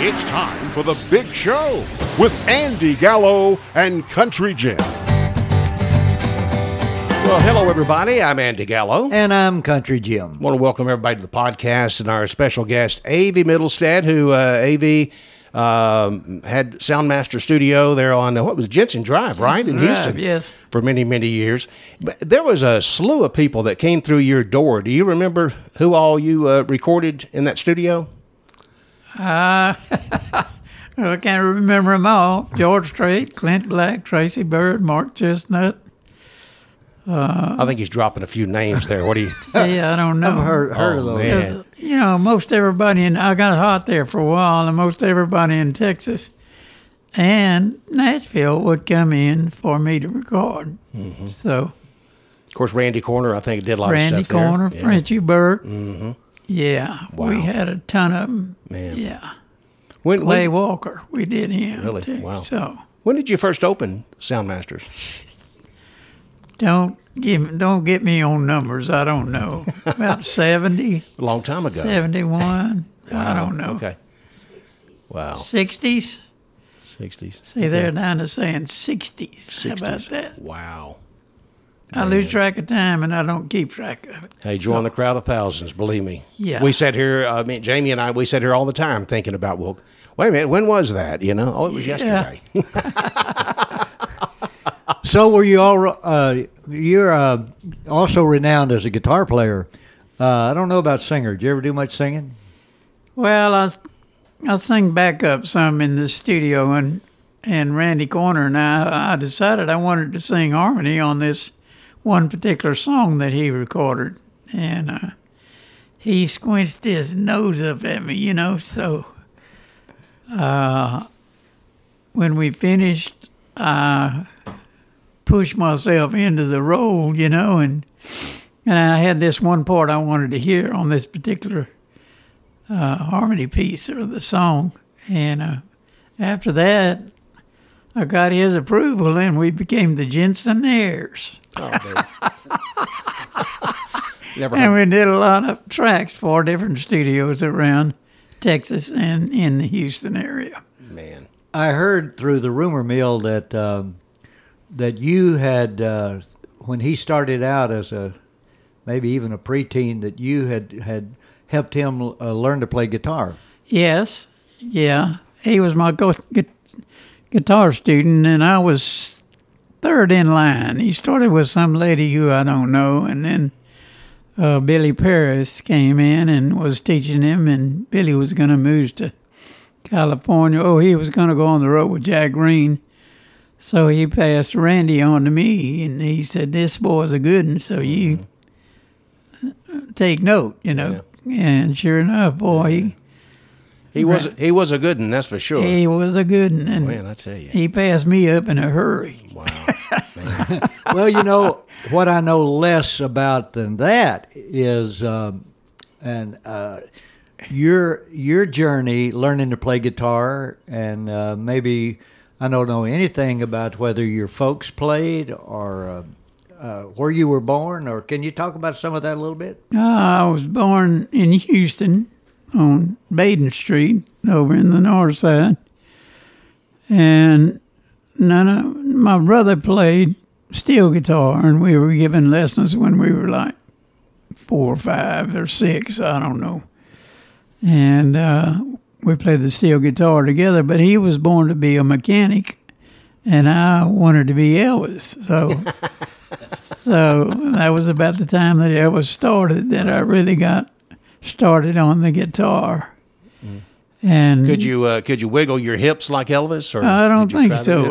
It's time for The Big Show with Andy Gallo and Country Jim. Well, hello, everybody. I'm Andy Gallo. And I'm Country Jim. I want to welcome everybody to the podcast and our special guest, A.V. Mittelstedt, who A.V. Had Soundmaster Studio there on, what was it, Jensen Drive, right? In Houston. Yes. For many, many years. But there was a slew of people that came through your door. Do you remember who all you recorded in that studio? I can't remember them all. George Strait, Clint Black, Tracy Byrd, Mark Chesnutt. I think he's dropping a few names there. What do you? Yeah, I don't know. I've heard of those. Man. You know, most everybody in, I got hot there for a while, and most everybody in Texas and Nashville would come in for me to record. Mm-hmm. So, of course, Randy Cornor, I think, did a lot of stuff there. Randy Cornor, Frenchie Burke. Mm-hmm. Yeah, wow. We had a ton of them. Man. Yeah. Clay Walker, we did him. Really? Too, wow. So. When did you first open Soundmasters? Don't get me on numbers. I don't know. About 70. A long time ago. 71. Wow. I don't know. Okay. Wow. 60s? 60s. See, okay. They're down to saying 60s. 60s. How about that? Wow. Man. I lose track of time, and I don't keep track of it. Hey, join the crowd of thousands, believe me. Yeah. We sat here, I mean, Jamie and I, we sat here all the time thinking about, well, wait a minute, when was that, you know? Oh, it was yesterday. So were you all, you're also renowned as a guitar player. I don't know about singer. Did you ever do much singing? Well, I sing back up some in the studio, and Randy Cornor and I decided I wanted to sing harmony on this one particular song that he recorded. And he squinched his nose up at me, you know. So when we finished, I pushed myself into the role, you know, and I had this one part I wanted to hear on this particular harmony piece or the song. And after that, I got his approval, and we became the Jensenaires. Oh, and we did a lot of tracks for different studios around Texas and in the Houston area. Man, I heard through the rumor mill that that you had, when he started out as a maybe even a preteen, that you had helped him learn to play guitar. Yes, yeah, he was my guitar student, and I was third in line. He started with some lady who I don't know, and then Billy Paris came in and was teaching him, and Billy was going to move to California. Oh, he was going to go on the road with Jack Green, so he passed Randy on to me, and he said, this boy's a good one, so you take note, you know. Yeah. And sure enough, boy, he was a good one, that's for sure. He was a good one. And man, I tell you. He passed me up in a hurry. Wow. Man. Well, you know, what I know less about than that is your journey learning to play guitar, and maybe I don't know anything about whether your folks played or where you were born, or can you talk about some of that a little bit? I was born in Houston, on Baden Street, over in the north side. And my brother played steel guitar, and we were given lessons when we were like 4 or 5 or 6, I don't know. And we played the steel guitar together, but he was born to be a mechanic, and I wanted to be Elvis. So, that was about the time that Elvis started that I really got started on the guitar. Mm. And could you wiggle your hips like Elvis? Or I don't think so.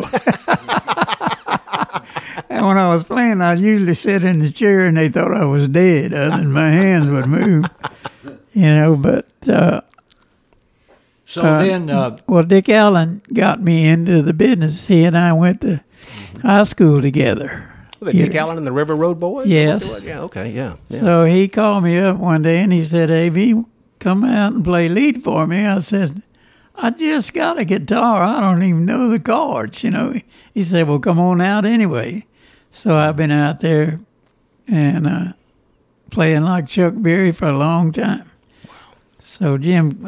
And when I was playing, I usually sit in the chair, and they thought I was dead, other than my hands would move. You know, but well, Dick Allen got me into the business. He and I went to high school together. Well, Dick Allen and the River Road Boys? Yes. Yeah, okay, yeah. So he called me up one day, and he said, A.V., come out and play lead for me. I said, I just got a guitar. I don't even know the chords, you know. He said, well, come on out anyway. So I've been out there and playing like Chuck Berry for a long time. Wow. So Jim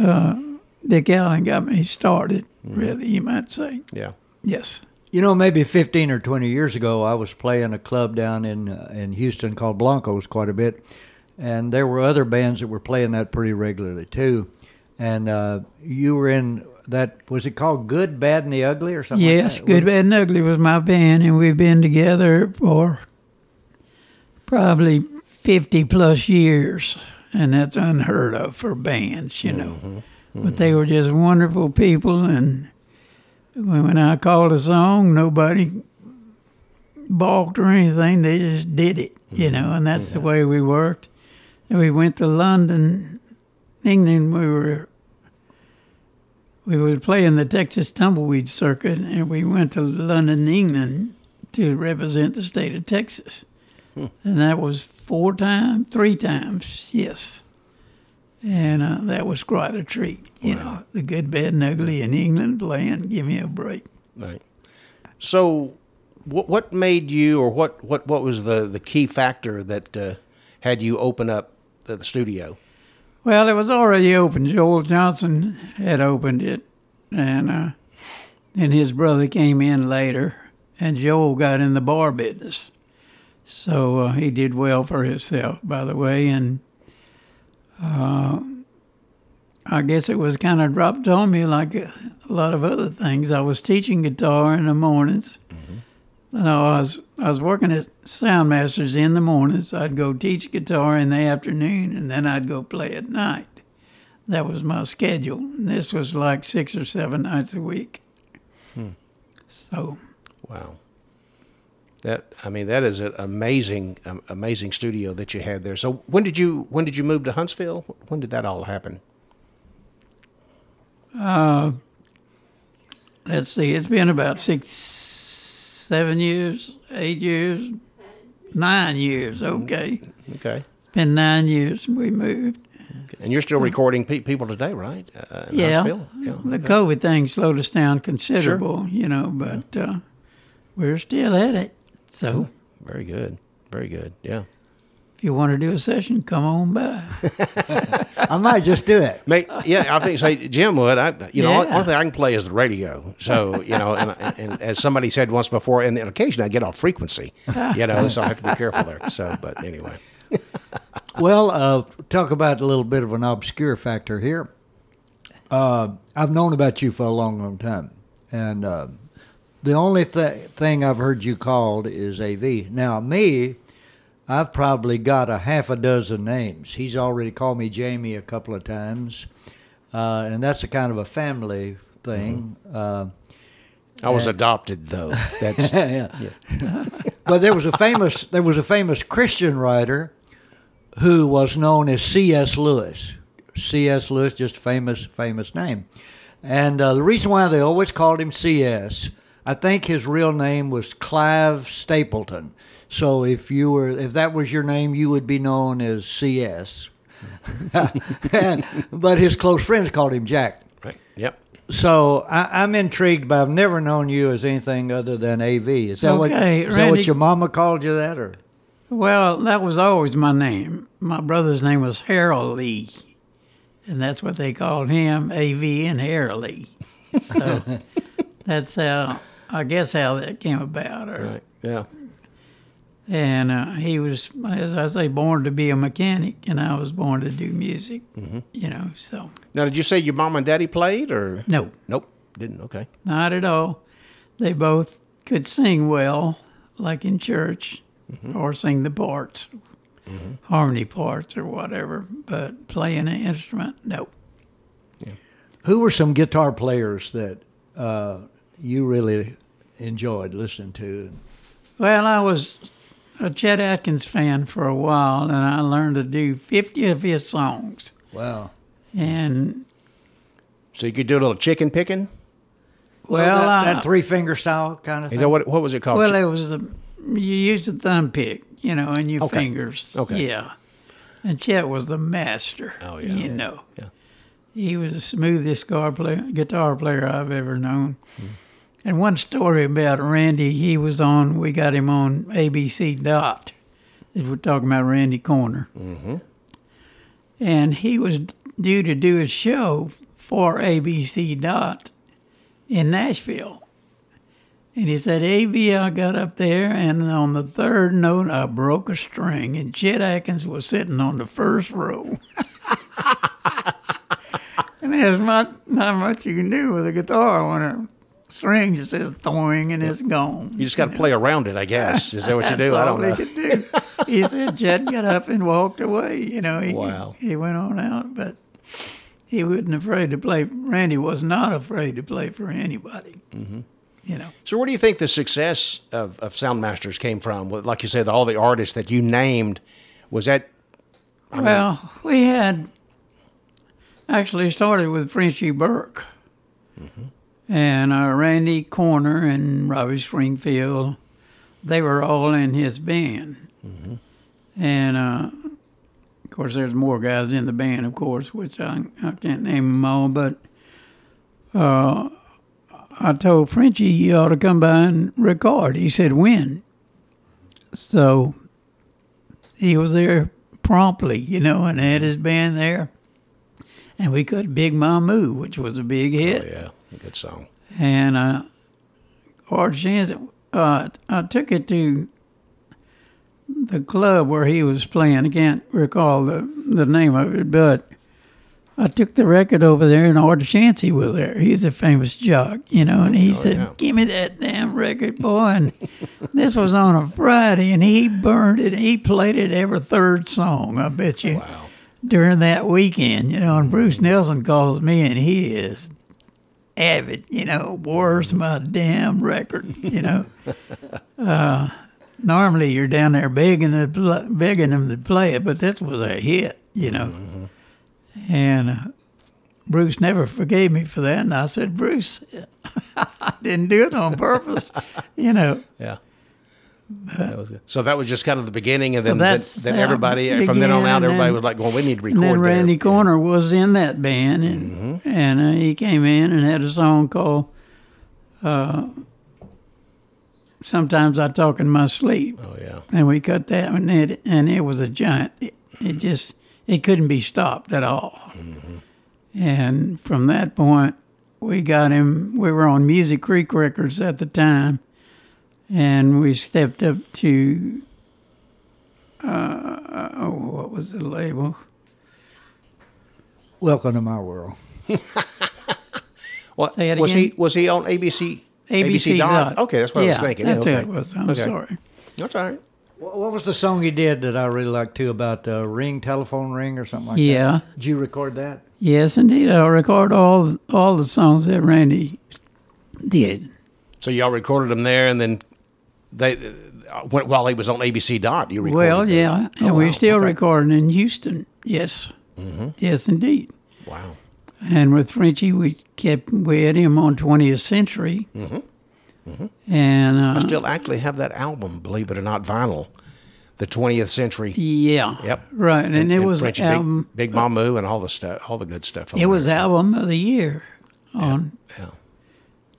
Dick Allen got me started, really, you might say. Yeah. Yes. You know, maybe 15 or 20 years ago, I was playing a club down in Houston called Blanco's quite a bit, and there were other bands that were playing that pretty regularly, too. And you were in that, was it called Good, Bad, and Ugly or something like that? Yes, Good, Bad, and Ugly was my band, and we've been together for probably 50-plus years, and that's unheard of for bands, you know. Mm-hmm. Mm-hmm. But they were just wonderful people, and when I called a song, nobody balked or anything. They just did it, you know, and that's the way we worked. And we went to London, England. We were playing the Texas Tumbleweed Circuit, and we went to London, England to represent the state of Texas. Hmm. And that was three times, yes. And that was quite a treat, you know, the Good, Bad, and Ugly in England playing Give Me a Break. Right. So what made you, or what was the key factor that had you open up the studio? Well, it was already open. Joel Johnson had opened it, and then his brother came in later, and Joel got in the bar business. So he did well for himself, by the way, and... I guess it was kind of dropped on me like a lot of other things. I was teaching guitar in the mornings. Mm-hmm. I was working at Soundmasters in the mornings. I'd go teach guitar in the afternoon, and then I'd go play at night. That was my schedule. And this was like 6 or 7 nights a week. Hmm. So. Wow. That is an amazing studio that you had there. So when did you move to Huntsville? When did that all happen? Let's see. It's been about 9 years. Okay. It's been 9 years since we moved. And you're still recording people today, right? In Huntsville? Yeah. The COVID thing slowed us down considerable, you know, but we're still at it. So very good. Yeah. If you want to do a session, come on by. I might just do it. I think Jim would. Only thing I can play is the radio. So and as somebody said once before, and on occasion I get off frequency. So I have to be careful there. So, but anyway. Well, talk about a little bit of an obscure factor here. I've known about you for a long, long time, and. The only thing I've heard you called is A.V. Now, me, I've probably got a half a dozen names. He's already called me Jamie a couple of times, and that's a kind of a family thing. Mm-hmm. I was adopted, though. That's But there was a famous Christian writer who was known as C.S. Lewis. C.S. Lewis, just a famous name. And the reason why they always called him C.S., I think his real name was Clive Stapleton. So if that was your name, you would be known as CS. But his close friends called him Jack. Right. Yep. So I'm intrigued, but I've never known you as anything other than AV. Is that Randy, what your mama called you that, or? Well, that was always my name. My brother's name was Harold Lee, and that's what they called him, AV and Harold Lee. So that's how. I guess how that came about. Right, yeah. And he was, as I say, born to be a mechanic, and I was born to do music, so. Now, did you say your mom and daddy played, or? No. Nope, didn't, okay. Not at all. They both could sing well, like in church, or sing the parts, harmony parts or whatever, but playing an instrument, no. Yeah. Who were some guitar players that... you really enjoyed listening to? Well, I was a Chet Atkins fan for a while, and I learned to do 50 of his songs. Wow. And... So you could do a little chicken picking? Well, that three-finger style kind of thing? Is that what was it called? Well, it was... you used a thumb pick, and your fingers. Okay. Yeah. And Chet was the master, you know. Yeah. He was the smoothest guitar player I've ever known. Mm. And one story about Randy, we got him on ABC Dot, if we're talking about Randy Cornor. Mm-hmm. And he was due to do a show for ABC Dot in Nashville. And he said, A.V., I got up there, and on the third note, I broke a string, and Chet Atkins was sitting on the first row. And there's not much you can do with a guitar when a string just is thawing and it's gone. You just got to play around it, I guess. Is that what you do? I don't know. That's all they could do. He said Chet got up and walked away. You know, he went on out, but he wasn't afraid to play. Randy was not afraid to play for anybody. Mm-hmm. You know. So where do you think the success of Soundmasters came from? Like you said, all the artists that you named, was that... we had actually started with Frenchie Burke, mm-hmm. and Randy Cornor and Robbie Springfield. They were all in his band. Mm-hmm. And, of course, there's more guys in the band, of course, which I can't name them all, but... I told Frenchie, you ought to come by and record. He said, when? So he was there promptly, you know, and had his band there. And we cut Big Mamou, which was a big hit. Oh, yeah, a good song. And Art Shancy, I took it to the club where he was playing. I can't recall the name of it, but... I took the record over there, and Art Shancy was there. He's a famous jock, you know, and he said, give me that damn record, boy. And this was on a Friday, and he burned it. He played it every third song, I bet you, during that weekend, you know. And Bruce Nelson calls me, and he is avid, you know, where's my damn record, you know. Normally you're down there begging them to play it, but this was a hit, you know. Mm-hmm. And Bruce never forgave me for that. And I said, Bruce, I didn't do it on purpose, you know. Yeah. That was good. So that was just kind of the beginning. And then everybody, from then on out, everybody was like, well, we need to record that. And then Randy Cornor was in that band. And, mm-hmm. and he came in and had a song called Sometimes I Talk in My Sleep. Oh, yeah. And we cut that one. And it was a giant. It just... It couldn't be stopped at all. Mm-hmm. And from that point, we got him. We were on Music Creek Records at the time, and we stepped up to, what was the label? Welcome to My World. Well, was he on ABC? ABC Dot. Okay, that's what I was thinking. That's who it was. I'm sorry. That's all right. What was the song you did that I really liked, too, about telephone ring or something like that? Yeah. Did you record that? Yes, indeed. I record all the songs that Randy did. So y'all recorded them there, and then while he was on ABC Dot, you recorded them? Yeah, and we're still recording in Houston, yes. Mm-hmm. Yes, indeed. Wow. And with Frenchie, we had him on 20th Century. Mm-hmm. Mm-hmm. And I still actually have that album, believe it or not, vinyl, the 20th Century. Yeah. Yep. Right, and it was Frenchie album Big Mamou and all the stuff, all the good stuff. It was album of the year on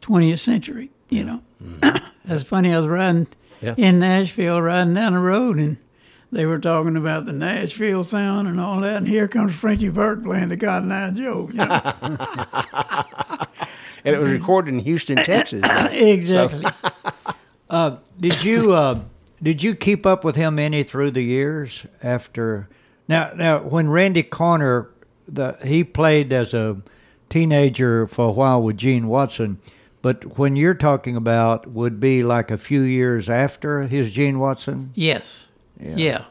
20th Century. You know, mm-hmm. That's funny. I was riding in Nashville, riding down the road, and they were talking about the Nashville sound and all that. And here comes Frenchie Burke playing the Cotton Eye Joe. You know? And it was recorded in Houston, Texas. Exactly. So. Did you keep up with him any through the years after? Now when Randy Cornor, he played as a teenager for a while with Gene Watson, but when you're talking about would be like a few years after his Gene Watson. Yes. Yeah.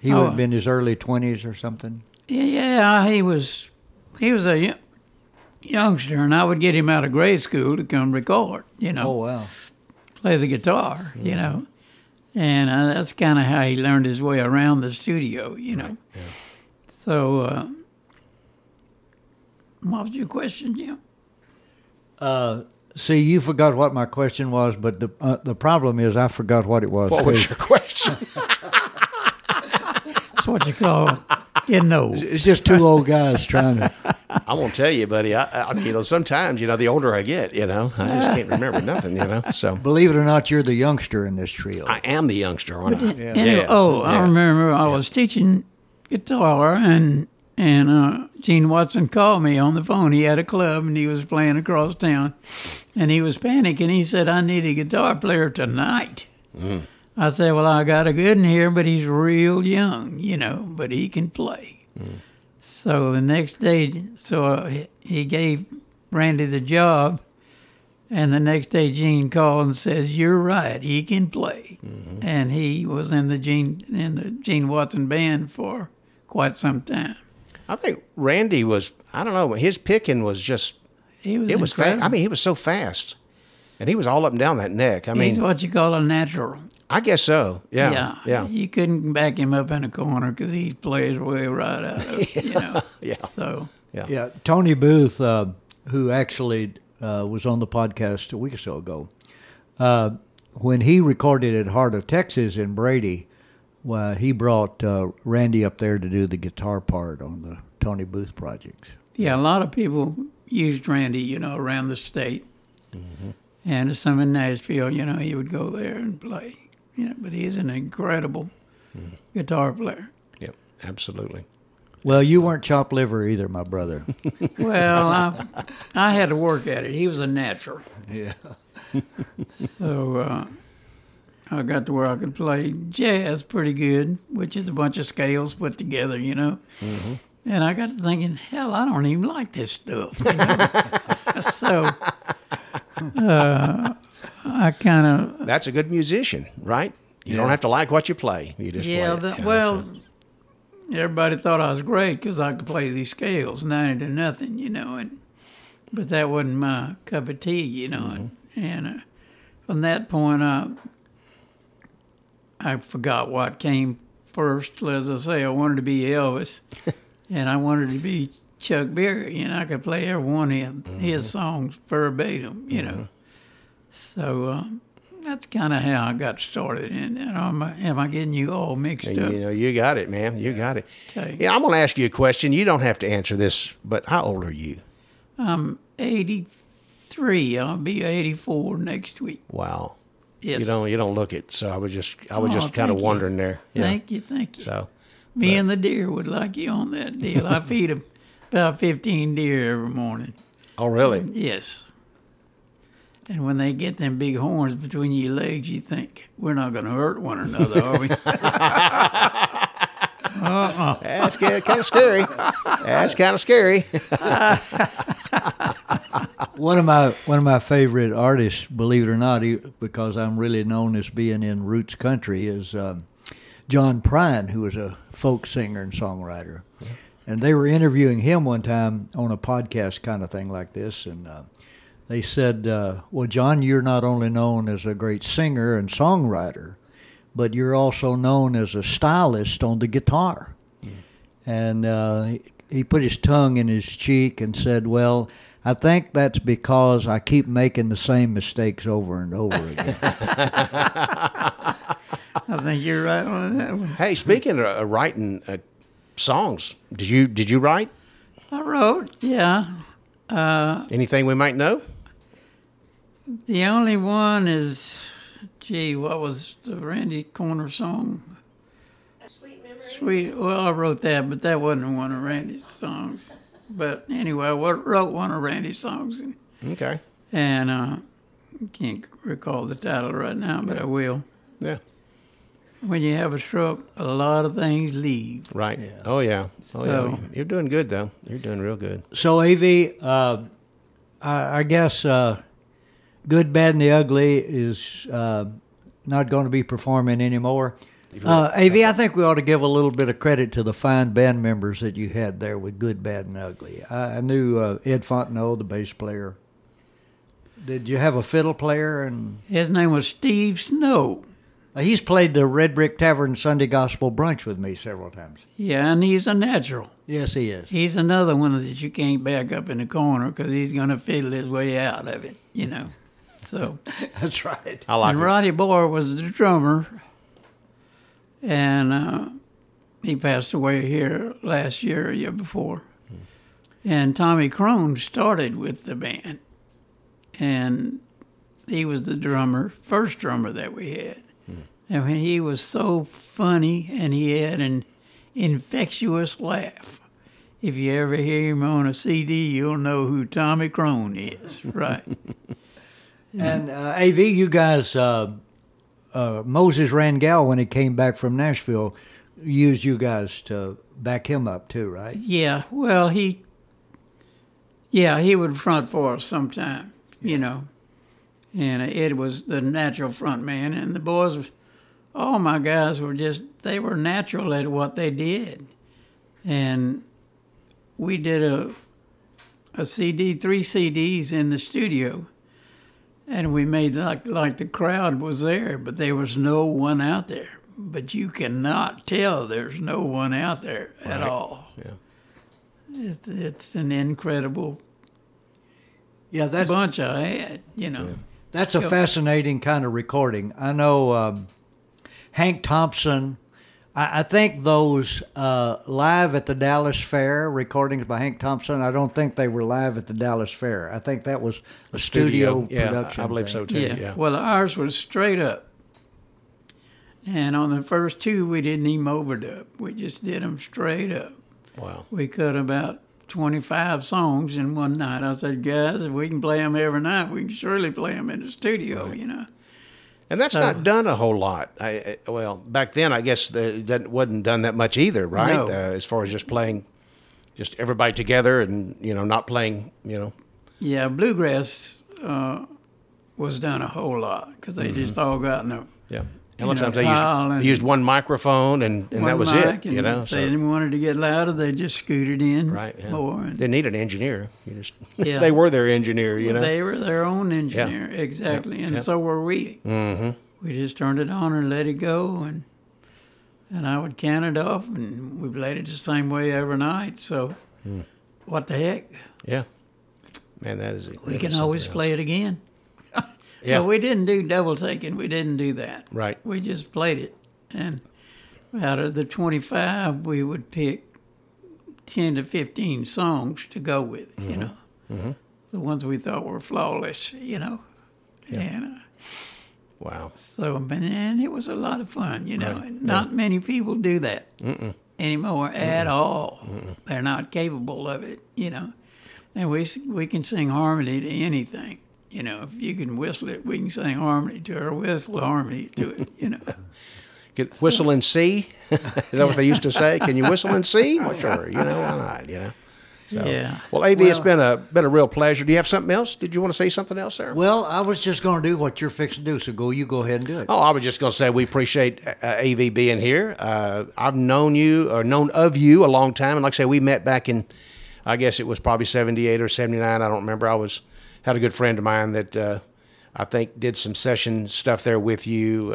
He would have been in his early 20s or something. Yeah, he was a youngster, and I would get him out of grade school to come record, you know. Oh, wow. Play the guitar, mm-hmm. you know. And that's kind of how he learned his way around the studio, you know. Right. Yeah. So, what was your question, Jim? See, you forgot what my question was, but the problem is I forgot what it was. What was your question? That's what you call getting old. It's just two old guys trying to... I'm going to tell you, buddy, I you know, sometimes, you know, the older I get, you know, I just can't remember nothing, you know. So believe it or not, you're the youngster in this trio. I am the youngster, aren't I? I remember I was teaching guitar, and And Gene Watson called me on the phone. He had a club and he was playing across town. And he was panicking. He said, I need a guitar player tonight. Mm. I said, well, I got a good one here, but he's real young, you know, but he can play. Mm. So the next day, he gave Randy the job. And the next day, Gene called and says, "You're right. He can play," mm-hmm. and he was in the Gene Watson band for quite some time. I think Randy was. I don't know. His picking was just. It was fast. I mean, he was so fast, and he was all up and down that neck. I mean, he's what you call a natural. I guess so. Yeah. You couldn't back him up in a corner because he plays way right out of it. You know. So. Tony Booth, who actually. Was on the podcast a week or so ago. When he recorded at Heart of Texas in Brady, he brought Randy up there to do the guitar part on the Tony Booth projects. Yeah, a lot of people used Randy, you know, around the state. Mm-hmm. And some in Nashville, you know, he would go there and play. You know, but he's an incredible guitar player. Yep, absolutely. Well, you weren't chopped liver either, my brother. Well, I had to work at it. He was a natural. Yeah. So I got to where I could play jazz pretty good, which is a bunch of scales put together, you know. Mm-hmm. And I got to thinking, hell, I don't even like this stuff. You know? So I kind of... That's a good musician, right? You don't have to like what you play. You just play it. Everybody thought I was great because I could play these scales 90 to nothing, you know, but that wasn't my cup of tea, you know. Mm-hmm. And from that point, I forgot what came first. As I say, I wanted to be Elvis, and I wanted to be Chuck Berry, and I could play every one of his songs verbatim, you know. So that's kind of how I got started. And am I getting you all mixed up? You know, you got it, man. You got it. Okay. Yeah, I'm going to ask you a question. You don't have to answer this, but how old are you? I'm 83. I'll be 84 next week. Wow. Yes. You don't look it. So I was just kind of wondering there. Yeah. Thank you. So, and the deer would like you on that deal. I feed them about 15 deer every morning. Oh, really? Yes. And when they get them big horns between your legs, you think, we're not going to hurt one another, are we? Uh-uh. That's kind of scary. One of my favorite artists, believe it or not, because I'm really known as being in roots country, is John Prine, who was a folk singer and songwriter. Yeah. And they were interviewing him one time on a podcast kind of thing like this, and... they said, well, John, you're not only known as a great singer and songwriter, but you're also known as a stylist on the guitar. Yeah. And he put his tongue in his cheek and said, well, I think that's because I keep making the same mistakes over and over again. I think you're right on that one. Hey, speaking of writing songs, did you write? I wrote, yeah. Anything we might know? The only one is, what was the Randy Cornor song? Sweet Memory. Well, I wrote that, but that wasn't one of Randy's songs. But anyway, I wrote one of Randy's songs. Okay. And I can't recall the title right now, but I will. Yeah. When you have a stroke, a lot of things leave. Right. Yeah. Oh, yeah. You're doing good, though. You're doing real good. So, A.V., I guess Good, Bad, and the Ugly is not going to be performing anymore. A.V., I think we ought to give a little bit of credit to the fine band members that you had there with Good, Bad, and Ugly. I knew Ed Fontenot, the bass player. Did you have a fiddle player? His name was Steve Snow. He's played the Red Brick Tavern Sunday Gospel Brunch with me several times. Yeah, and he's a natural. Yes, he is. He's another one that you can't back up in the corner because he's going to fiddle his way out of it, you know. So that's right. I like it. And Roddy Boyer was the drummer, and he passed away here last year or year before. Mm-hmm. And Tommy Crone started with the band, and he was the drummer, first drummer that we had. I mean, he was so funny, and he had an infectious laugh. If you ever hear him on a CD, you'll know who Tommy Crone is, right? And A.V., you guys, Moses Rangel, when he came back from Nashville, used you guys to back him up too, right? Yeah, well, he would front for us sometime, you know. And Ed was the natural front man, and the boys, all my guys were they were natural at what they did. And we did a CD, 3 CDs in the studio, and we made like the crowd was there, but there was no one out there. But you cannot tell there's no one out there at all. Yeah, it's an incredible bunch I had, you know. Yeah. That's a fascinating kind of recording. I know Hank Thompson, I think those live at the Dallas Fair recordings by Hank Thompson, I don't think they were live at the Dallas Fair. I think that was a studio production. Yeah, I believe so too. Yeah. Well, ours was straight up. And on the first two, we didn't even overdub. We just did them straight up. Wow. We cut about 25 songs in one night. I said, guys, if we can play them every night, we can surely play them in the studio, you know. And that's not done a whole lot. Well, back then, I guess it wasn't done that much either, right? No. As far as just playing, just everybody together and, you know, not playing, you know. Yeah, bluegrass was done a whole lot because they just all got in a... Yeah. And a lot of times they used one microphone and that was it, you know. If they didn't want to get louder, they just scooted in more. And they need an engineer. They were their engineer, you know. They were their own engineer, exactly, and so were we. Mm-hmm. We just turned it on and let it go, and I would count it off, and we played it the same way every night, so what the heck? Yeah. Man, that is incredible. We can always play it again. Yeah. Well, we didn't do double taking. We didn't do that. Right. We just played it. And out of the 25, we would pick 10 to 15 songs to go with, you know. Mm-hmm. The ones we thought were flawless, you know. Yeah. And, wow. So, man, it was a lot of fun, you know. Right. And not many people do that anymore at all. They're not capable of it, you know. And we can sing harmony to anything. You know, if you can whistle it, we can sing harmony to it, or whistle harmony to it, you know. Whistle and see? Is that what they used to say? Can you whistle and see? Well, sure, you know, why not, you know? So, yeah. Well, A.V., it's been a real pleasure. Do you have something else? Did you want to say something else, sir? Well, I was just going to do what you're fixing to do, so you go ahead and do it. Oh, I was just going to say we appreciate A.V. being here. I've known of you a long time, and like I say, we met back in, I guess it was probably 78 or 79, I don't remember. I was... Had a good friend of mine that I think did some session stuff there with you,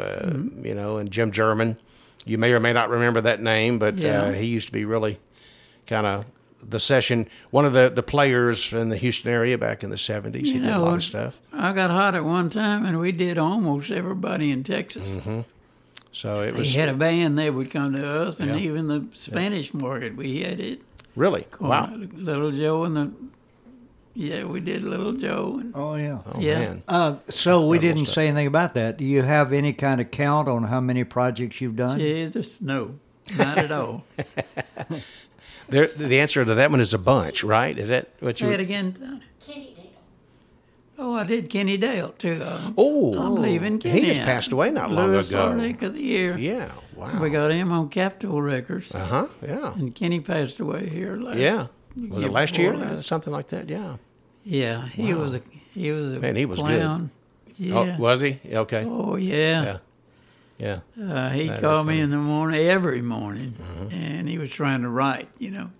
you know, and Jim German. You may or may not remember that name, but he used to be really kind of the session, one of the players in the Houston area back in the 70s. He did a lot of stuff. I got hot at one time, and we did almost everybody in Texas. Mm-hmm. So it was. They had a band, they would come to us, and even the Spanish market, we had it. Really? Wow. Little Joe and the... Yeah, we did Little Joe. And, man. So we didn't say anything about that. Do you have any kind of count on how many projects you've done? Jesus, no, not at all. The answer to that one is a bunch, right? Is that what you... Say it again. Kenny Dale. Oh, I did Kenny Dale, too. I'm leaving Kenny. He just passed away not long ago. Last of the year. Yeah, wow. We got him on Capitol Records. Uh-huh, yeah. And Kenny passed away here last year. Was it last year? Something like that, yeah. Yeah, he was a man, he was clown. Good. Yeah. Oh, was he? Okay. Oh, yeah. Yeah. He'd call me in the morning, every morning, and he was trying to write, you know.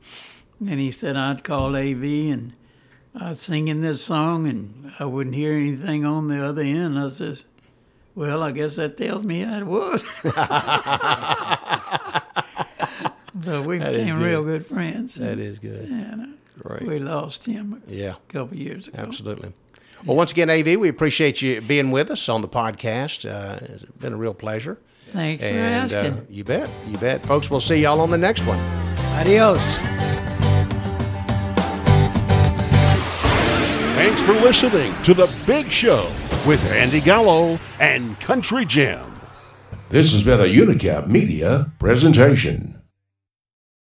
And he said, I'd call A.V., and I'd sing in this song, and I wouldn't hear anything on the other end. I says, well, I guess that tells me how it was. So we became real good friends. That is good. And we lost him a couple years ago. Absolutely. Well, once again, A.V., we appreciate you being with us on the podcast. It's been a real pleasure. Thanks for asking. You bet. You bet. Folks, we'll see y'all on the next one. Adios. Thanks for listening to The Big Show with Andy Gallo and Country Jim. This has been a Unicap Media presentation.